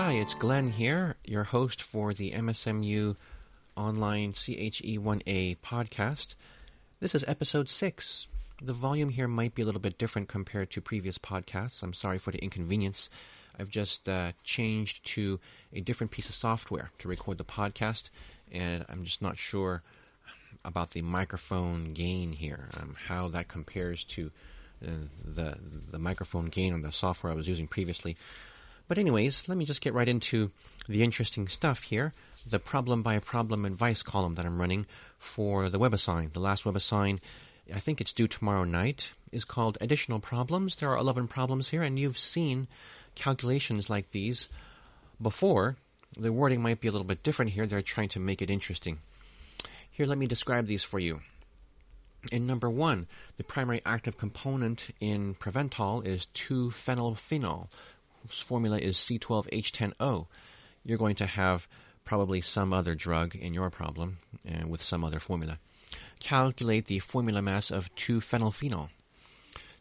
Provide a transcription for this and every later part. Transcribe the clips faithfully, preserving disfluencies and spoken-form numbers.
Hi, it's Glenn here, your host for the M S M U online C H E one A podcast. This is episode six. The volume here might be a little bit different compared to previous podcasts. I'm sorry for the inconvenience. I've just uh, changed to a different piece of software to record the podcast, and I'm just not sure about the microphone gain here, um, how that compares to uh, the the microphone gain on the software I was using previously. But anyways, let me just get right into the interesting stuff here, the problem by problem advice column that I'm running for the WebAssign. The last WebAssign, I think it's due tomorrow night, is called Additional Problems. There are eleven problems here, and you've seen calculations like these before. The wording might be a little bit different here. They're trying to make it interesting. Here, let me describe these for you. In number one, the primary active component in Preventol is two phenylphenol. Formula is C twelve H ten O. You're going to have probably some other drug in your problem uh, with some other formula. Calculate the formula mass of two phenylphenol.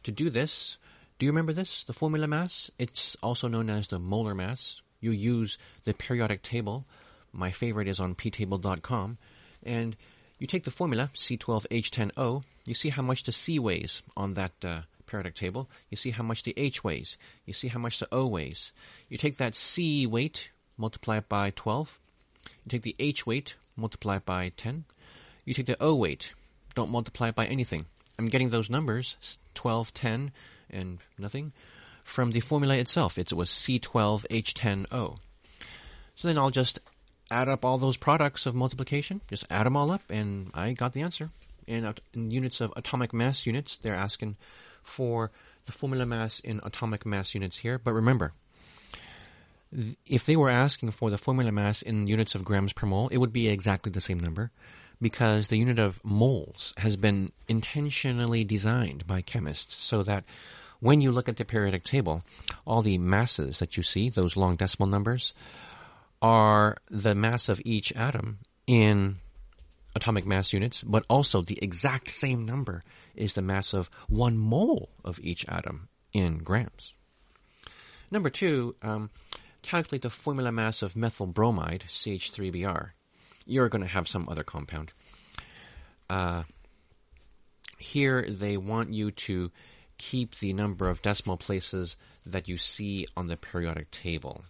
To do this, do you remember this? The formula mass? It's also known as the molar mass. You use the periodic table. My favorite is on p table dot com. And you take the formula, C twelve H ten O. You see how much the C weighs on that uh, periodic table. You see how much the H weighs. You see how much the O weighs. You take that C weight, multiply it by twelve. You take the H weight, multiply it by ten. You take the O weight, don't multiply it by anything. I'm getting those numbers, twelve, ten, and nothing, from the formula itself. It was C twelve H ten O. So then I'll just add up all those products of multiplication, just add them all up, and I got the answer. And in units of atomic mass units, they're asking for the formula mass in atomic mass units here. But remember, th- if they were asking for the formula mass in units of grams per mole, it would be exactly the same number, because the unit of moles has been intentionally designed by chemists so that when you look at the periodic table, all the masses that you see, those long decimal numbers, are the mass of each atom in atomic mass units, but also the exact same number is the mass of one mole of each atom in grams. Number two, um, calculate the formula mass of methyl bromide, C H three B R. You're going to have some other compound. Uh, here they want you to keep the number of decimal places that you see on the periodic table.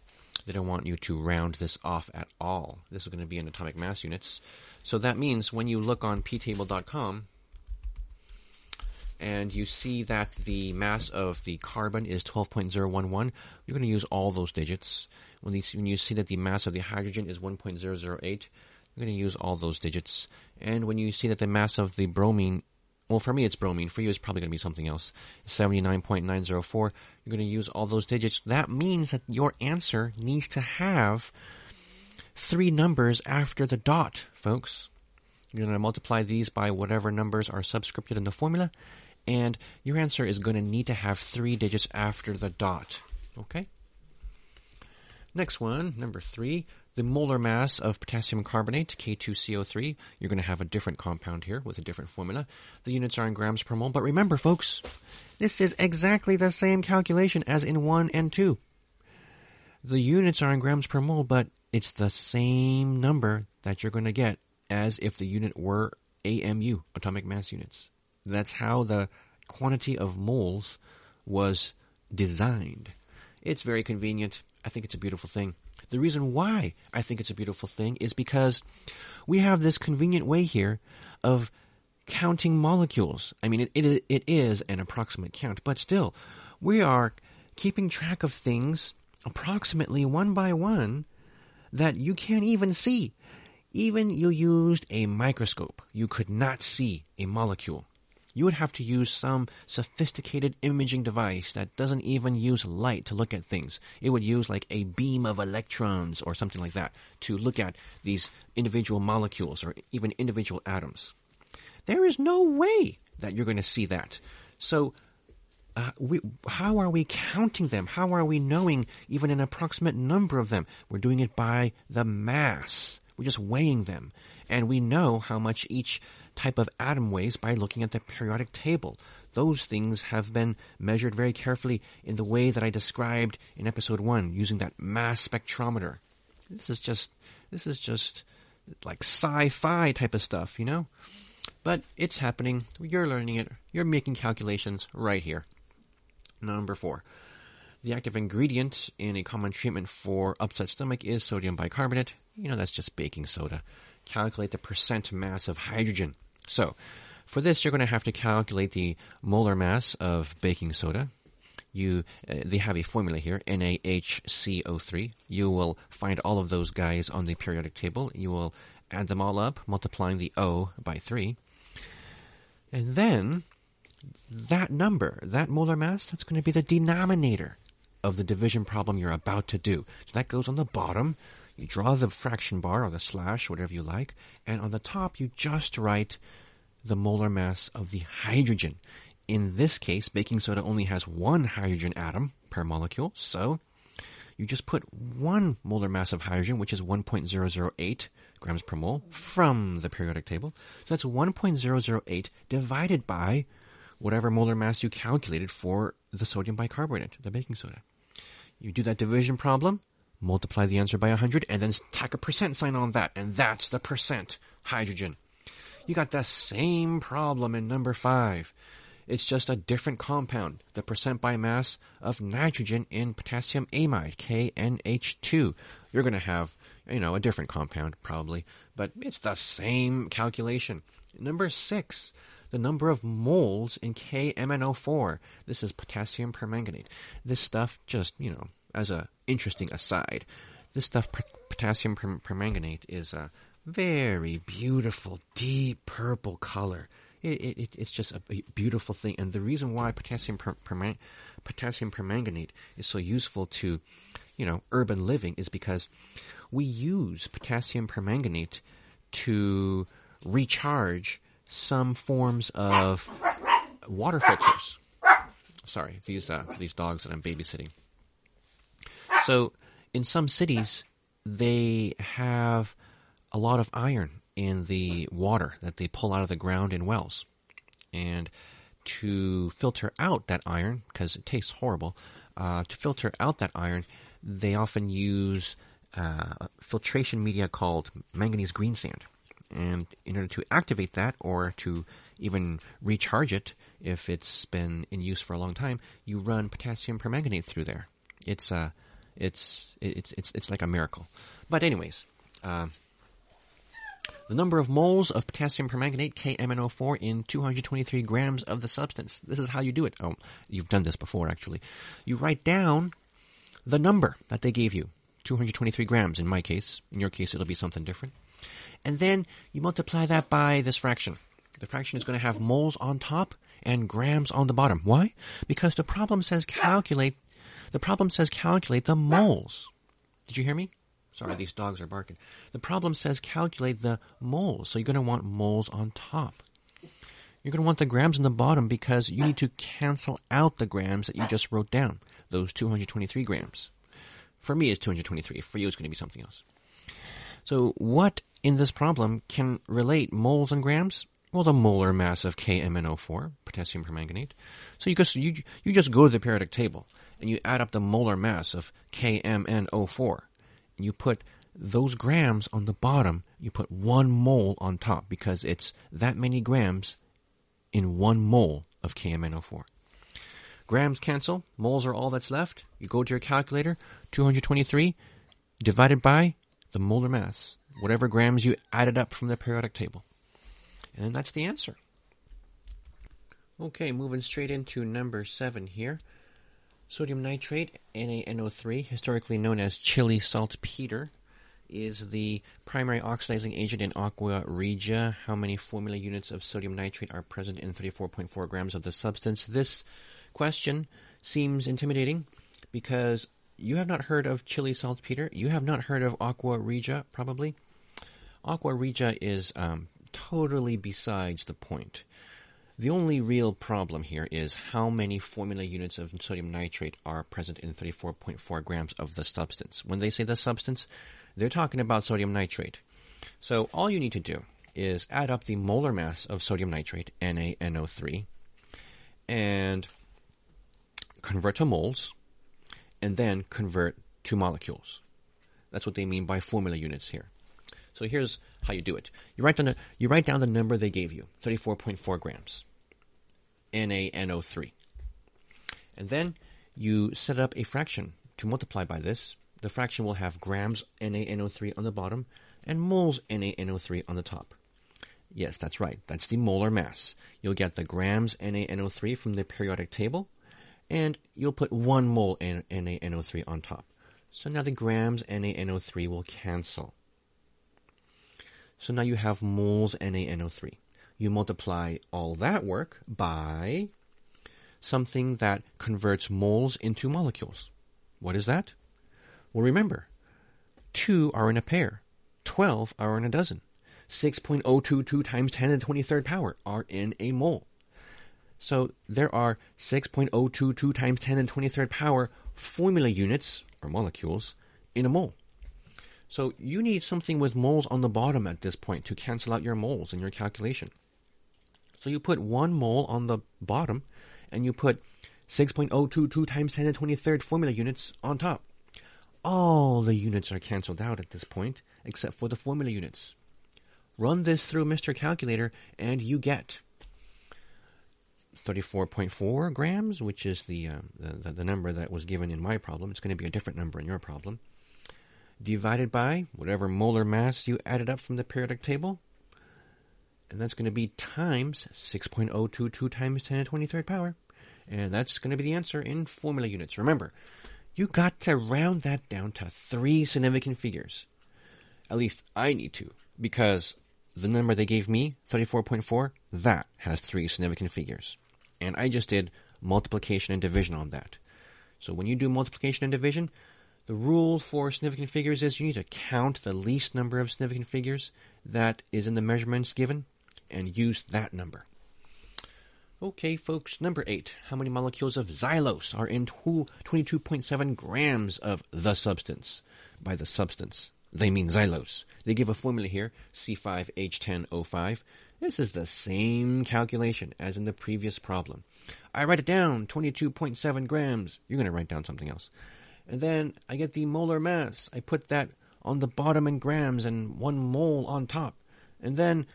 They don't want you to round this off at all. This is going to be in atomic mass units. So that means when you look on p table dot com and you see that the mass of the carbon is twelve point zero one one, you're going to use all those digits. When you see that the mass of the hydrogen is one point zero zero eight, you're going to use all those digits. And when you see that the mass of the bromine, well, for me it's bromine, for you it's probably going to be something else, seventy-nine point nine zero four, you're going to use all those digits. That means that your answer needs to have three numbers after the dot, folks. You're going to multiply these by whatever numbers are subscripted in the formula, and your answer is going to need to have three digits after the dot, okay? Next one, number three, the molar mass of potassium carbonate, K two C O three. You're going to have a different compound here with a different formula. The units are in grams per mole. But remember, folks, this is exactly the same calculation as in one and two. The units are in grams per mole, but it's the same number that you're going to get as if the unit were A M U, atomic mass units. That's how the quantity of moles was designed. It's very convenient. I think it's a beautiful thing. The reason why I think it's a beautiful thing is because we have this convenient way here of counting molecules. I mean, it, it, it is an approximate count, but still, we are keeping track of things approximately one by one that you can't even see. Even you used a microscope, you could not see a molecule. You would have to use some sophisticated imaging device that doesn't even use light to look at things. It would use like a beam of electrons or something like that to look at these individual molecules or even individual atoms. There is no way that you're going to see that. So uh, we, how are we counting them? How are we knowing even an approximate number of them? We're doing it by the mass. We're just weighing them. And we know how much each type of atom weighs by looking at the periodic table. Those things have been measured very carefully in the way that I described in episode one, using that mass spectrometer. This is just, this is just like sci-fi type of stuff, you know? But it's happening. You're learning it. You're making calculations right here. Number four. The active ingredient in a common treatment for upset stomach is sodium bicarbonate. You know, that's just baking soda. Calculate the percent mass of hydrogen. So, for this, you're going to have to calculate the molar mass of baking soda. You, uh, they have a formula here, N A H C O three. You will find all of those guys on the periodic table. You will add them all up, multiplying the O by three. And then, that number, that molar mass, that's going to be the denominator of the division problem you're about to do. So that goes on the bottom. You draw the fraction bar or the slash, whatever you like. And on the top, you just write the molar mass of the hydrogen. In this case, baking soda only has one hydrogen atom per molecule. So you just put one molar mass of hydrogen, which is one point zero zero eight grams per mole, from the periodic table. So that's one point zero zero eight divided by whatever molar mass you calculated for the sodium bicarbonate, the baking soda. You do that division problem, multiply the answer by one hundred, and then tack a percent sign on that, and that's the percent hydrogen. You got the same problem in number five. It's just a different compound, the percent by mass of nitrogen in potassium amide, K N H two. You're going to have, you know, a different compound probably, but it's the same calculation. Number six, the number of moles in K M N O four. This is potassium permanganate. This stuff just, you know, as an interesting aside, this stuff, potassium permanganate, is a very beautiful, deep purple color. It, it, it's just a beautiful thing. And the reason why potassium, per, per, potassium permanganate is so useful to, you know, urban living is because we use potassium permanganate to recharge some forms of water filters. Sorry, these uh, these dogs that I'm babysitting. So in some cities, they have a lot of iron in the water that they pull out of the ground in wells. And to filter out that iron, because it tastes horrible, uh, to filter out that iron, they often use uh, filtration media called manganese greensand. And in order to activate that, or to even recharge it if it's been in use for a long time, you run potassium permanganate through there. It's uh, it's it's it's it's like a miracle. But anyways, uh, the number of moles of potassium permanganate K M N O four in two hundred twenty-three grams of the substance. This is how you do it. Oh, you've done this before actually. You write down the number that they gave you, two hundred twenty-three grams in my case. In your case, it'll be something different. And then you multiply that by this fraction. The fraction is going to have moles on top and grams on the bottom. Why? Because the problem says calculate, the problem says calculate the moles. Did you hear me? Sorry, these dogs are barking. The problem says calculate the moles. So you're going to want moles on top. You're going to want the grams on the bottom because you need to cancel out the grams that you just wrote down, those two hundred twenty-three grams. For me, it's two hundred twenty-three. For you, it's going to be something else. So what in this problem can relate moles and grams? Well, the molar mass of K M N O four, potassium permanganate. So you just, you, you just go to the periodic table and you add up the molar mass of K M N O four. And you put those grams on the bottom. You put one mole on top because it's that many grams in one mole of K M N O four. Grams cancel. Moles are all that's left. You go to your calculator, two hundred twenty-three divided by the molar mass, whatever grams you added up from the periodic table. And that's the answer. Okay, moving straight into number seven here. Sodium nitrate, N A N O three, historically known as chili saltpeter, is the primary oxidizing agent in aqua regia. How many formula units of sodium nitrate are present in thirty-four point four grams of the substance? This question seems intimidating because you have not heard of chili saltpeter. You have not heard of aqua regia, probably. Aqua regia is um, totally besides the point. The only real problem here is how many formula units of sodium nitrate are present in thirty-four point four grams of the substance. When they say the substance, they're talking about sodium nitrate. So all you need to do is add up the molar mass of sodium nitrate, N A N O three, and convert to moles, and then convert to molecules. That's what they mean by formula units here. So here's how you do it. You write down the, you write down the number they gave you, thirty-four point four grams, N A N O three. And then you set up a fraction to multiply by this. The fraction will have grams N A N O three on the bottom and moles N A N O three on the top. Yes, that's right. That's the molar mass. You'll get the grams N A N O three from the periodic table, and you'll put one mole N A N O three on top. So now the grams N A N O three will cancel. So now you have moles N A N O three. You multiply all that work by something that converts moles into molecules. What is that? Well, remember, two are in a pair, twelve are in a dozen, six point zero two two times ten to the twenty-third power are in a mole. So there are six point zero two two times ten to the twenty-third power formula units, or molecules, in a mole. So you need something with moles on the bottom at this point to cancel out your moles in your calculation. So you put one mole on the bottom, and you put six point zero two two times ten to the twenty-third formula units on top. All the units are canceled out at this point, except for the formula units. Run this through Mister Calculator, and you get thirty-four point four grams, which is the, um, the, the number that was given in my problem. It's going to be a different number in your problem. Divided by whatever molar mass you added up from the periodic table. And that's going to be times six point zero two two times ten to the twenty-third power. And that's going to be the answer in formula units. Remember, you got to round that down to three significant figures. At least I need to, because the number they gave me, thirty-four point four, that has three significant figures. And I just did multiplication and division on that. So when you do multiplication and division, the rule for significant figures is you need to count the least number of significant figures that is in the measurements given and use that number. Okay, folks, number eight. How many molecules of xylose are in twenty-two point seven grams of the substance? By the substance, they mean xylose. They give a formula here, C five H ten O five. This is the same calculation as in the previous problem. I write it down, twenty-two point seven grams. You're going to write down something else. And then I get the molar mass. I put that on the bottom in grams and one mole on top. And then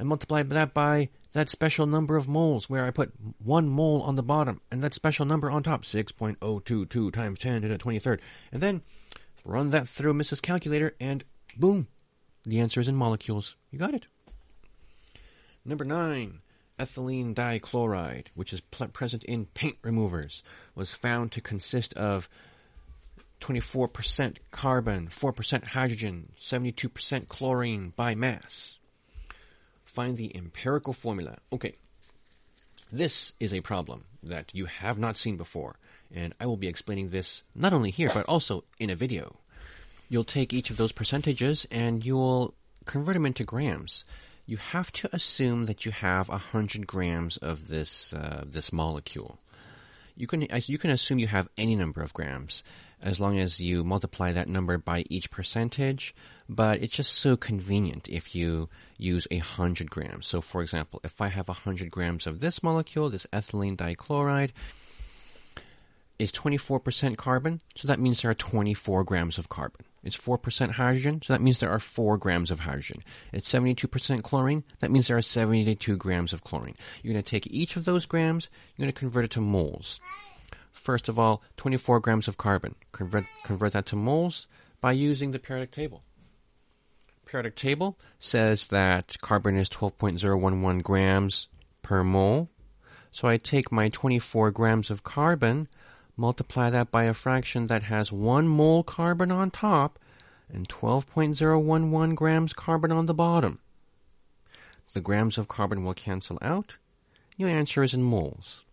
I multiply that by that special number of moles where I put one mole on the bottom and that special number on top, six point zero two two times ten to the twenty-third. And then run that through Missus Calculator and boom, the answer is in molecules. You got it. Number nine. Ethylene dichloride, which is present in paint removers, was found to consist of twenty-four percent carbon, four percent hydrogen, seventy-two percent chlorine by mass. Find the empirical formula. Okay, this is a problem that you have not seen before, and I will be explaining this not only here, but also in a video. You'll take each of those percentages and you'll convert them into grams. You have to assume that you have one hundred grams of this uh, this molecule. You can, you can assume you have any number of grams, as long as you multiply that number by each percentage, but it's just so convenient if you use one hundred grams. So for example, if I have one hundred grams of this molecule, this ethylene dichloride is twenty-four percent carbon, so that means there are twenty-four grams of carbon. It's four percent hydrogen, so that means there are four grams of hydrogen. It's seventy-two percent chlorine, that means there are seventy-two grams of chlorine. You're going to take each of those grams, you're going to convert it to moles. First of all, twenty-four grams of carbon. Convert, convert that to moles by using the periodic table. Periodic table says that carbon is twelve point zero one one grams per mole. So I take my twenty-four grams of carbon, multiply that by a fraction that has one mole carbon on top and twelve point zero one one grams carbon on the bottom. The grams of carbon will cancel out. Your answer is in moles.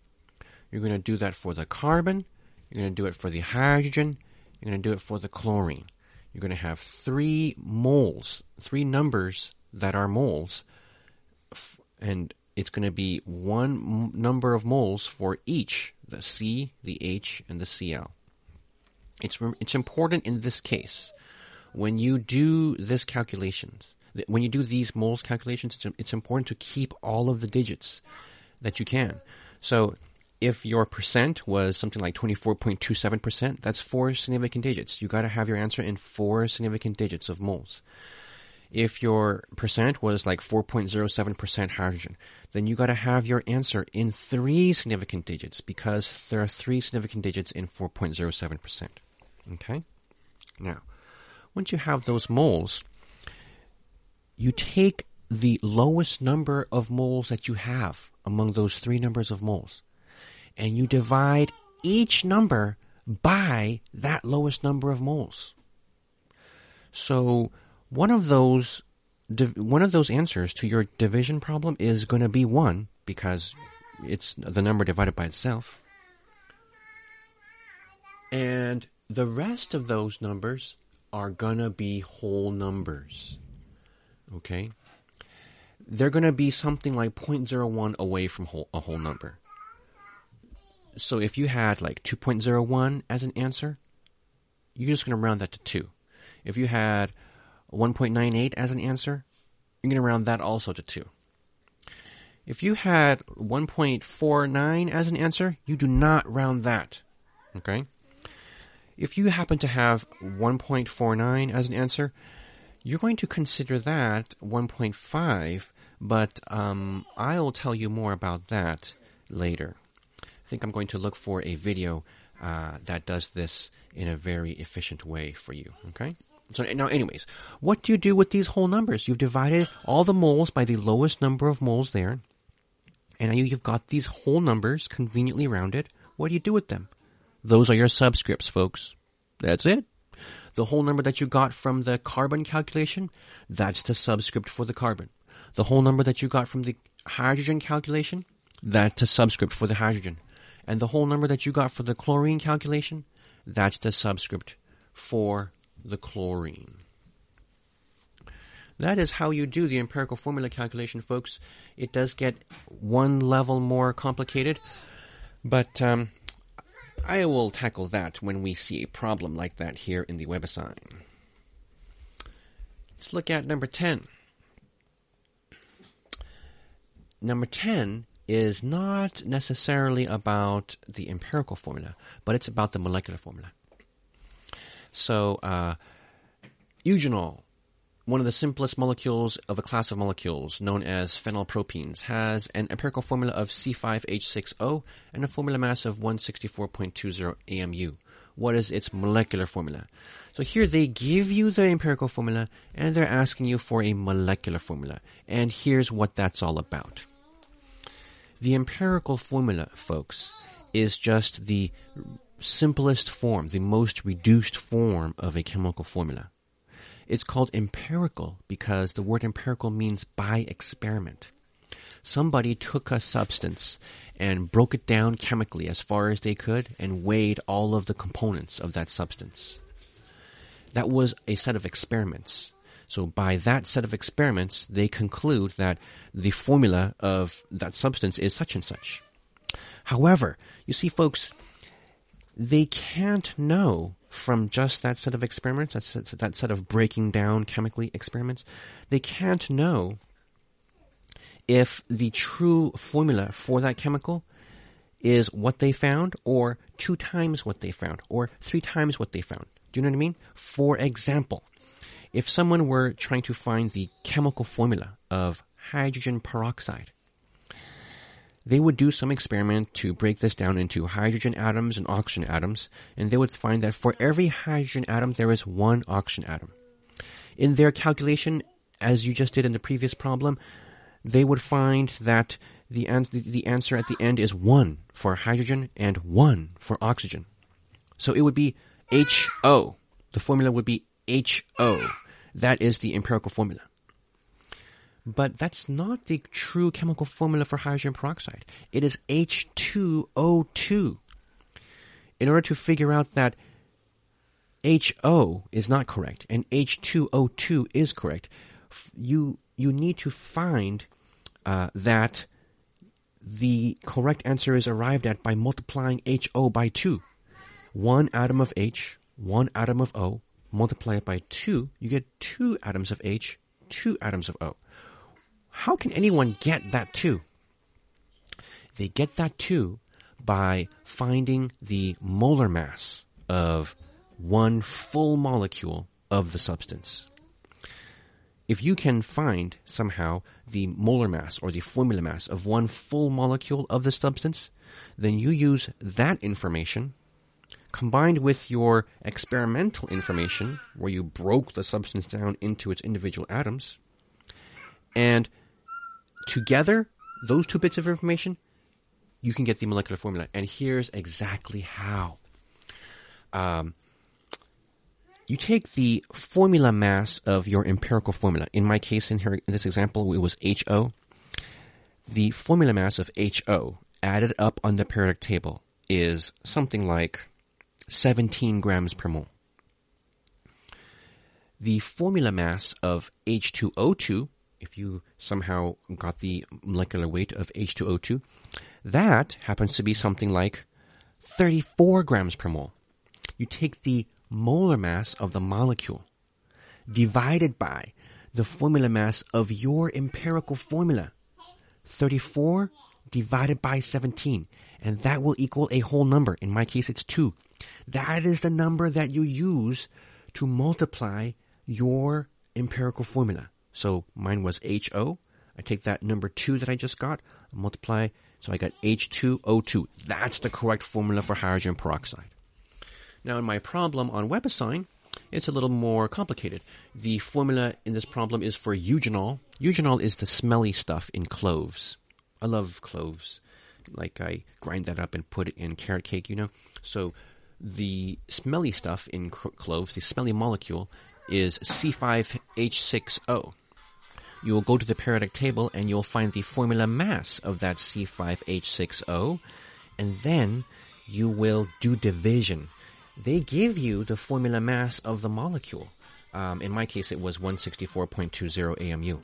You're going to do that for the carbon, you're going to do it for the hydrogen, you're going to do it for the chlorine. You're going to have three moles, three numbers that are moles, and it's going to be one number of moles for each, the C, the H, and the C L. It's, it's important in this case, when you do this calculations, when you do these moles calculations, it's, it's important to keep all of the digits that you can. So if your percent was something like twenty-four point two seven percent, that's four significant digits. You got to have your answer in four significant digits of moles. If your percent was like four point zero seven percent hydrogen, then you got to have your answer in three significant digits, because there are three significant digits in four point zero seven percent. Okay? Now, once you have those moles, you take the lowest number of moles that you have among those three numbers of moles, and you divide each number by that lowest number of moles. So one of those one of those answers to your division problem is going to be one, because it's the number divided by itself. And the rest of those numbers are going to be whole numbers. Okay? They're going to be something like zero point zero one away from whole, a whole number. So if you had like two point zero one as an answer, you're just going to round that to two. If you had one point nine eight as an answer, you're going to round that also to two. If you had one point four nine as an answer, you do not round that. Okay? If you happen to have one point four nine as an answer, you're going to consider that one point five, but um, I'll tell you more about that later. I think I'm going to look for a video uh, that does this in a very efficient way for you. Okay? So now, anyways, what do you do with these whole numbers? You've divided all the moles by the lowest number of moles there, and now you've got these whole numbers conveniently rounded. What do you do with them? Those are your subscripts, folks. That's it. The whole number that you got from the carbon calculation, that's the subscript for the carbon. The whole number that you got from the hydrogen calculation, that's the subscript for the hydrogen. And the whole number that you got for the chlorine calculation, that's the subscript for the chlorine. That is how you do the empirical formula calculation, folks. It does get one level more complicated, but um, I will tackle that when we see a problem like that here in the WebAssign. Let's look at number ten. Number ten is not necessarily about the empirical formula, but it's about the molecular formula. So, uh, eugenol, one of the simplest molecules of a class of molecules known as phenylpropenes, has an empirical formula of C five H six O and a formula mass of one sixty-four point two zero A M U. What is its molecular formula? So here they give you the empirical formula, and they're asking you for a molecular formula. And here's what that's all about. The empirical formula, folks, is just the simplest form, the most reduced form of a chemical formula. It's called empirical because the word empirical means by experiment. Somebody took a substance and broke it down chemically as far as they could and weighed all of the components of that substance. That was a set of experiments. So by that set of experiments, they conclude that the formula of that substance is such and such. However, you see, folks, they can't know from just that set of experiments, that set of breaking down chemically experiments, they can't know if the true formula for that chemical is what they found, or two times what they found, or three times what they found. Do you know what I mean? For example, if someone were trying to find the chemical formula of hydrogen peroxide, they would do some experiment to break this down into hydrogen atoms and oxygen atoms, and they would find that for every hydrogen atom, there is one oxygen atom. In their calculation, as you just did in the previous problem, they would find that the, an- the answer at the end is one for hydrogen and one for oxygen. So it would be H O. The formula would be H O. That is the empirical formula. But that's not the true chemical formula for hydrogen peroxide. It is H two O two. In order to figure out that H O is not correct and H two O two is correct, you you need to find uh, that the correct answer is arrived at by multiplying H O by two. One atom of H, one atom of O, multiply it by two, you get two atoms of H, two atoms of O. How can anyone get that two? They get that two by finding the molar mass of one full molecule of the substance. If you can find somehow the molar mass or the formula mass of one full molecule of the substance, then you use that information combined with your experimental information where you broke the substance down into its individual atoms, and together, those two bits of information, you can get the molecular formula. And here's exactly how. Um, you take the formula mass of your empirical formula. In my case, in, here, in this example, it was H O. The formula mass of H O added up on the periodic table is something like seventeen grams per mole. The formula mass of H two O two, if you somehow got the molecular weight of H two O two, that happens to be something like thirty-four grams per mole. You take the molar mass of the molecule divided by the formula mass of your empirical formula, thirty-four divided by seventeen, and that will equal a whole number. In my case, it's two. That is the number that you use to multiply your empirical formula. So mine was H O. I take that number two that I just got, multiply, so I got H two O two. That's the correct formula for hydrogen peroxide. Now, in my problem on WebAssign, it's a little more complicated. The formula in this problem is for eugenol. Eugenol is the smelly stuff in cloves. I love cloves. Like, I grind that up and put it in carrot cake, you know. So the smelly stuff in cloves, the smelly molecule, is C five H six O. You'll go to the periodic table and you'll find the formula mass of that C five H six O, and then you will do division. They give you the formula mass of the molecule. Um, in my case, it was one sixty-four point two zero A M U.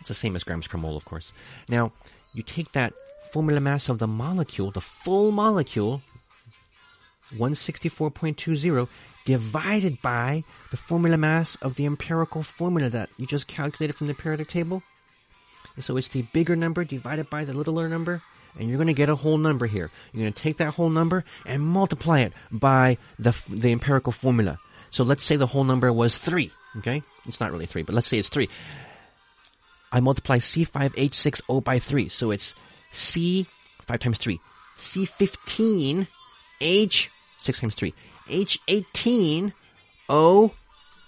It's the same as grams per mole, of course. Now, you take that formula mass of the molecule, the full molecule, one sixty-four point two zero, divided by the formula mass of the empirical formula that you just calculated from the periodic table. And so it's the bigger number divided by the littler number, and you're going to get a whole number here. You're going to take that whole number and multiply it by the the empirical formula. So let's say the whole number was three, okay? It's not really three, but let's say it's three. I multiply C five H six O by three, so it's C, five times three, C fifteen H, six times three, H eighteen, O,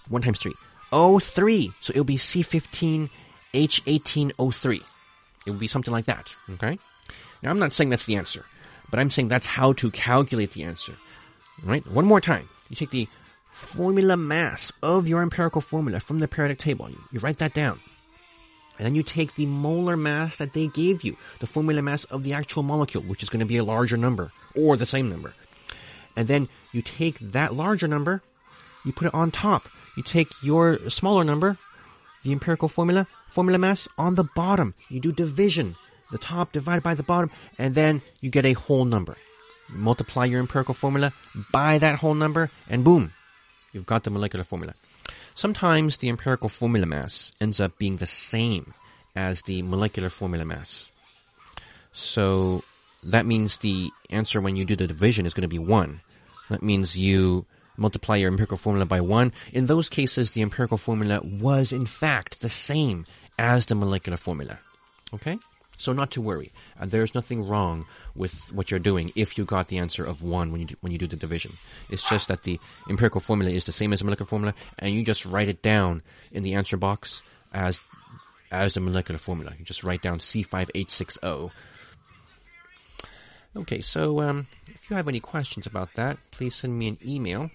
one times three, O three. So it'll be C fifteen H eighteen O three. It will be something like that, okay? Now, I'm not saying that's the answer, but I'm saying that's how to calculate the answer, all right? One more time. You take the formula mass of your empirical formula from the periodic table. You, you write that down. And then you take the molar mass that they gave you, the formula mass of the actual molecule, which is going to be a larger number or the same number. And then you take that larger number, you put it on top. You take your smaller number, the empirical formula, formula mass, on the bottom. You do division, the top divided by the bottom, and then you get a whole number. You multiply your empirical formula by that whole number, and boom, you've got the molecular formula. Sometimes the empirical formula mass ends up being the same as the molecular formula mass. So that means the answer when you do the division is going to be one. That means you multiply your empirical formula by one. In those cases, the empirical formula was, in fact, the same as the molecular formula. Okay? So not to worry. Uh, there's nothing wrong with what you're doing if you got the answer of one when you do, when you do the division. It's just that the empirical formula is the same as the molecular formula, and you just write it down in the answer box as, as the molecular formula. You just write down C five H six O. Okay, so um, if you have any questions about that, please send me an email.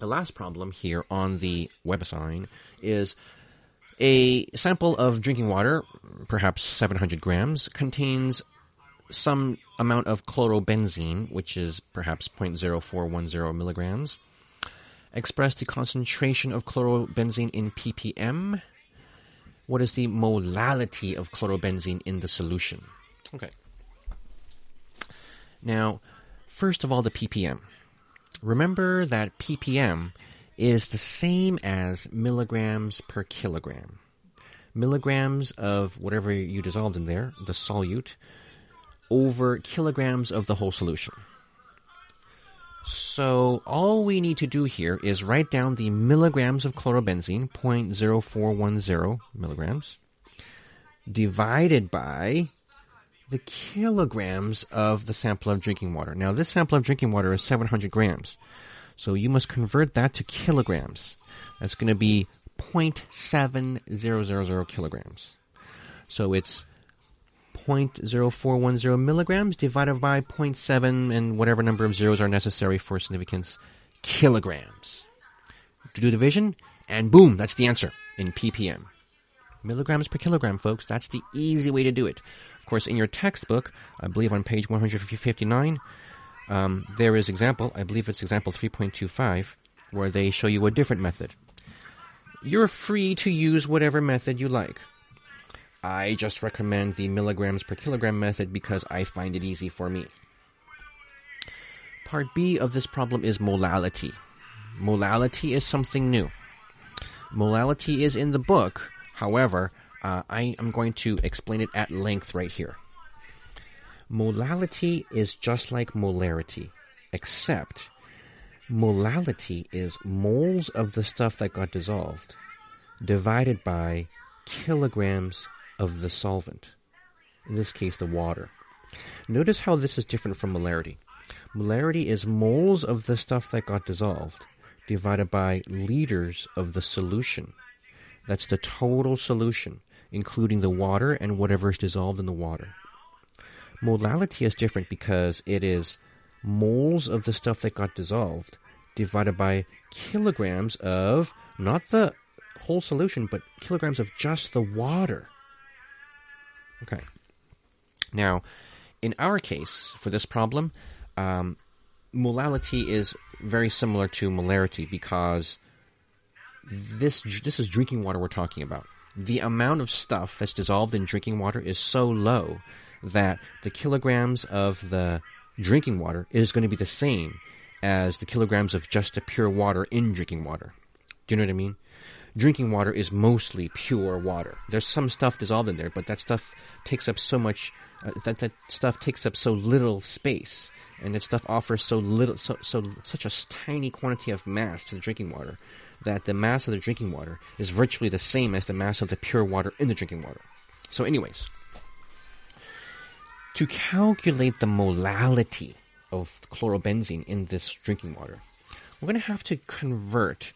The last problem here on the WebAssign is a sample of drinking water, perhaps seven hundred grams, contains some amount of chlorobenzene, which is perhaps zero point zero four one zero milligrams. Express the concentration of chlorobenzene in ppm. What is the molality of chlorobenzene in the solution? Okay. Now, first of all, the ppm. Remember that ppm is the same as milligrams per kilogram. Milligrams of whatever you dissolved in there, the solute, over kilograms of the whole solution. So all we need to do here is write down the milligrams of chlorobenzene, zero point zero four one zero milligrams, divided by the kilograms of the sample of drinking water. Now, this sample of drinking water is seven hundred grams. So you must convert that to kilograms. That's going to be zero point seven zero zero zero kilograms. So it's zero point zero four one zero milligrams divided by zero point seven and whatever number of zeros are necessary for significance, kilograms. To do division, and boom, that's the answer in ppm. Milligrams per kilogram, folks. That's the easy way to do it. Of course, in your textbook, I believe on page one fifty-nine, um, there is example, I believe it's example three point two five, where they show you a different method. You're free to use whatever method you like. I just recommend the milligrams per kilogram method because I find it easy for me. Part B of this problem is molality. Molality is something new. Molality is in the book. However, uh, I am going to explain it at length right here. Molality is just like molarity, except molality is moles of the stuff that got dissolved divided by kilograms of the solvent, in this case the water. Notice how this is different from molarity. Molarity is moles of the stuff that got dissolved divided by liters of the solution. That's the total solution, including the water and whatever is dissolved in the water. Molality is different because it is moles of the stuff that got dissolved divided by kilograms of, not the whole solution, but kilograms of just the water. Okay. Now, in our case, for this problem, um, molality is very similar to molarity because this this is drinking water we're talking about. The amount of stuff that's dissolved in drinking water is so low that the kilograms of the drinking water is going to be the same as the kilograms of just the pure water in drinking water. Do you know what I mean? Drinking water is mostly pure water. There's some stuff dissolved in there, but that stuff takes up so much, uh, that that stuff takes up so little space, and that stuff offers so little, so, so such a tiny quantity of mass to the drinking water that the mass of the drinking water is virtually the same as the mass of the pure water in the drinking water. So, anyways, to calculate the molality of chlorobenzene in this drinking water, we're going to have to convert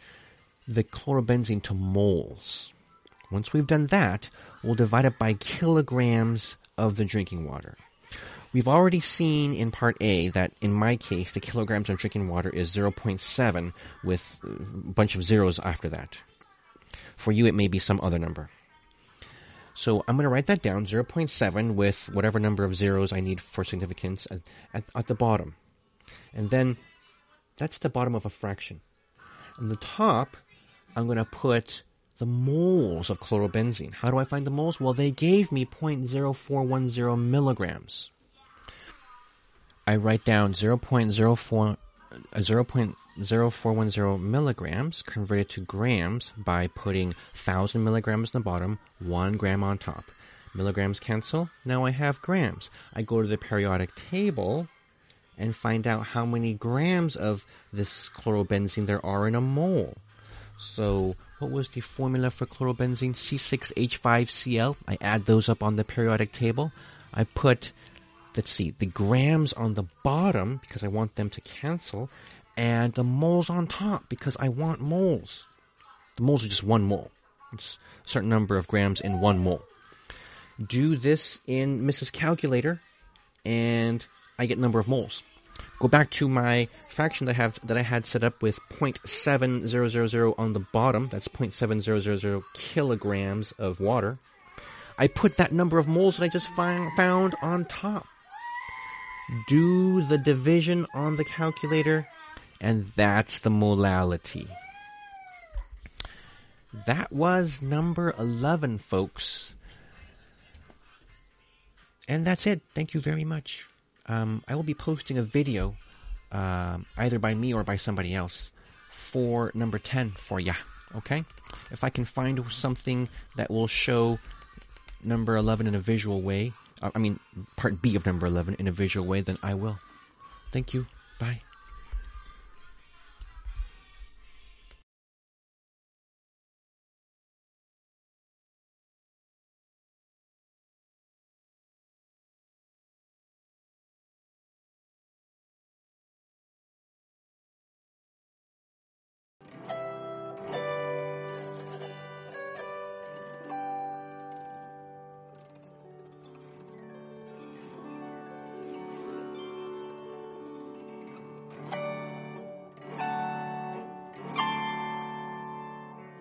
the chlorobenzene to moles. Once we've done that, we'll divide it by kilograms of the drinking water. We've already seen in part A that in my case, the kilograms of drinking water is zero point seven with a bunch of zeros after that. For you, it may be some other number. So I'm going to write that down, zero point seven with whatever number of zeros I need for significance at, at, at the bottom. And then that's the bottom of a fraction. On the top, I'm going to put the moles of chlorobenzene. How do I find the moles? Well, they gave me zero point zero four one zero milligrams. I write down zero point zero four one zero milligrams, converted to grams by putting one thousand milligrams in the bottom, one gram on top. Milligrams cancel. Now I have grams. I go to the periodic table and find out how many grams of this chlorobenzene there are in a mole. So what was the formula for chlorobenzene? C six H five C l. I add those up on the periodic table. I put, let's see, the grams on the bottom because I want them to cancel, and the moles on top because I want moles. The moles are just one mole. It's a certain number of grams in one mole. Do this in Missus Calculator, and I get number of moles. Go back to my fraction that I have that I had set up with zero point seven zero zero zero on the bottom. That's zero point seven zero zero zero kilograms of water. I put that number of moles that I just find, found on top. Do the division on the calculator, and that's the molality. That was number eleven, folks. And that's it. Thank you very much. Um, I will be posting a video, um, either by me or by somebody else, for number ten for ya. Okay? If I can find something that will show number eleven in a visual way, I mean, part B of number eleven in a visual way, then I will. Thank you. Bye.